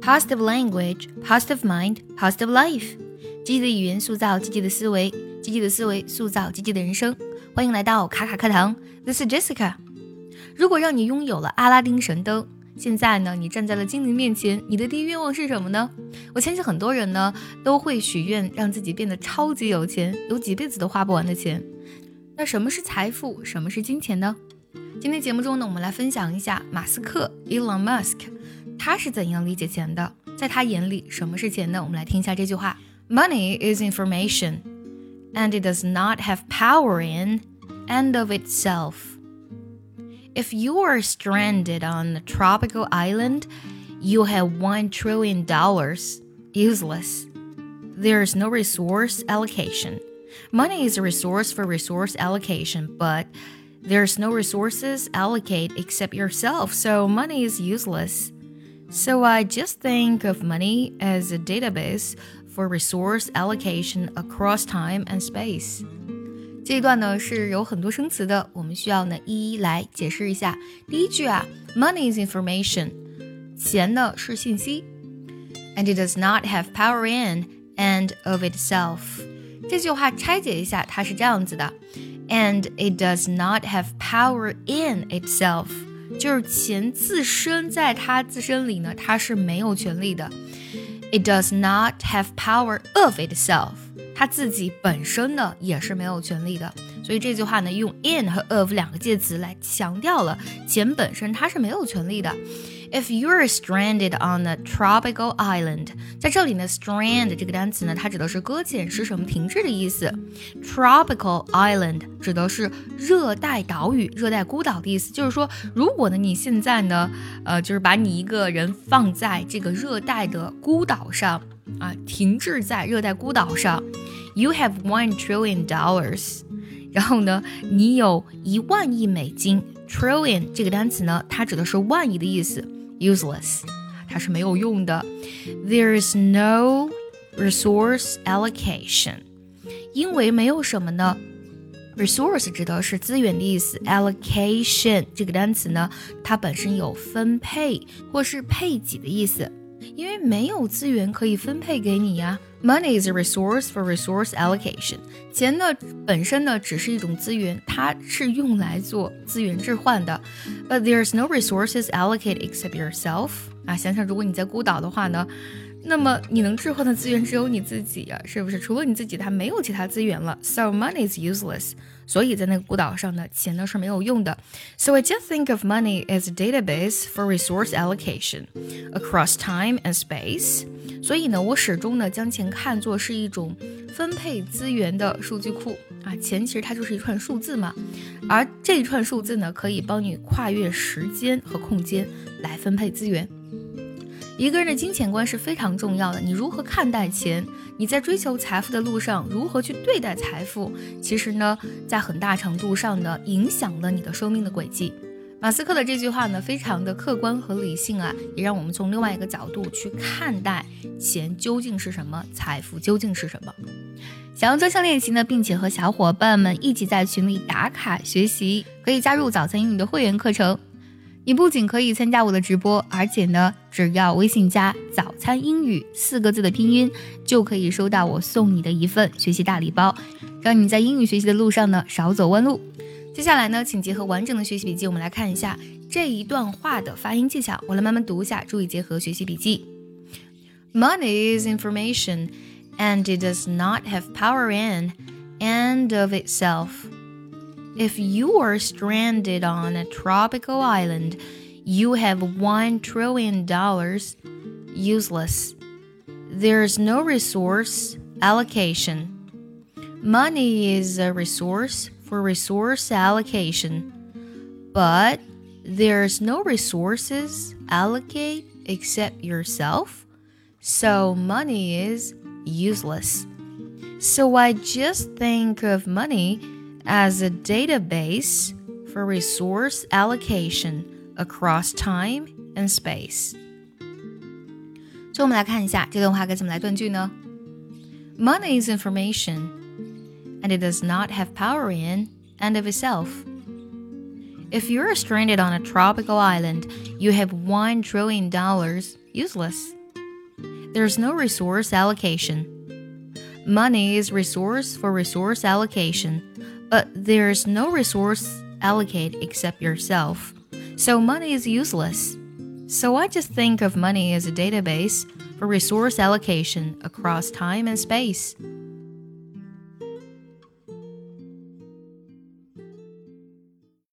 Positive language, positive mind, positive life. 积极的语言塑造积极的思维，积极的思维塑造积极的人生。欢迎来到卡卡课堂 ，This is Jessica。如果让你拥有了阿拉丁神灯，现在呢，你站在了精灵面前，你的第一愿望是什么呢？我相信很多人呢都会许愿，让自己变得超级有钱，有几辈子都花不完的钱。那什么是财富？什么是金钱呢？今天节目中呢，我们来分享一下马斯克 Elon Musk， 他是怎样理解钱的？在他眼里，什么是钱呢？我们来听一下这句话 ：Money is information, and it does not have power in and of itself.If you are stranded on a tropical island, you have $1 trillion. Useless. There is no resource allocation. Money is a resource for resource allocation, but there's no resources allocate except yourself, so money is useless. So I just think of money as a database for resource allocation across time and space.这一段呢是有很多生词的，我们需要呢一一来解释一下。第一句啊 ，Money is information， 钱呢是信息 ，and it does not have power in and of itself。这句话拆解一下，它是这样子的 ，and it does not have power in itself， 就是钱自身在它自身里呢，它是没有权利的。It does not have power of itself。它自己本身呢也是没有权利的，所以这句话呢用 in 和 of 两个介词来强调了钱本身它是没有权利的。If you're stranded on a tropical island， 在这里呢 strand 这个单词呢它指的是搁浅使什么停滞的意思。Tropical island 指的是热带岛屿、热带孤岛的意思，就是说如果呢你现在呢就是把你一个人放在这个热带的孤岛上啊，停滞在热带孤岛上 You have $1 trillion. 然后呢你有1万亿美金。 Trillion 这个单词呢它指的是万亿的意思。 Useless 它是没有用的。 There is no resource allocation. 因为没有什么呢， resource 指的是资源的意思。 Allocation 这个单词呢它本身有分配或是配给的意思，因为没有资源可以分配给你呀。Money is a resource for resource allocation. 钱呢本身呢只是一种资源，它是用来做资源置换的。But there's no resources allocated except yourself. 啊，想想如果你在孤岛的话呢，那么你能置换的资源只有你自己呀，是不是？除了你自己，它没有其他资源了。So money is useless. 所以在那个孤岛上呢，钱呢是没有用的。So I just think of money as a database for resource allocation across time and space. 所以呢，我始终呢将钱看作是一种分配资源的数据库啊，钱其实它就是一串数字嘛，而这一串数字呢，可以帮你跨越时间和空间来分配资源。一个人的金钱观是非常重要的，你如何看待钱，你在追求财富的路上如何去对待财富，其实呢在很大程度上呢影响了你的生命的轨迹。马斯克的这句话呢非常的客观和理性啊，也让我们从另外一个角度去看待钱究竟是什么，财富究竟是什么。想要专项练习呢，并且和小伙伴们一起在群里打卡学习，可以加入早餐英语的会员课程。你不仅可以参加我的直播，而且呢只要微信加早餐英语4个字的拼音，就可以收到我送你的一份学习大礼包，让你在英语学习的路上呢少走弯路。接下来呢请结合完整的学习笔记，我们来看一下这一段话的发音技巧，我来慢慢读一下，注意结合学习笔记。 Money is information and it does not have power in and of itself.If you are stranded on a tropical island, you have $1 trillion. Useless. There is no resource allocation. Money is a resource for resource allocation. But there is no resources allocate except yourself. So money is useless. So I just think of money...as a database for resource allocation across time and space. 所以我们来看一下这段话该怎么来断句呢？ Money is information, and it does not have power in and of itself. If you're stranded on a tropical island, you have $1 trillion. useless. There's no resource allocation. Money is resource for resource allocation, but there's no resource allocate except yourself. So money is useless. So I just think of money as a database for resource allocation across time and space.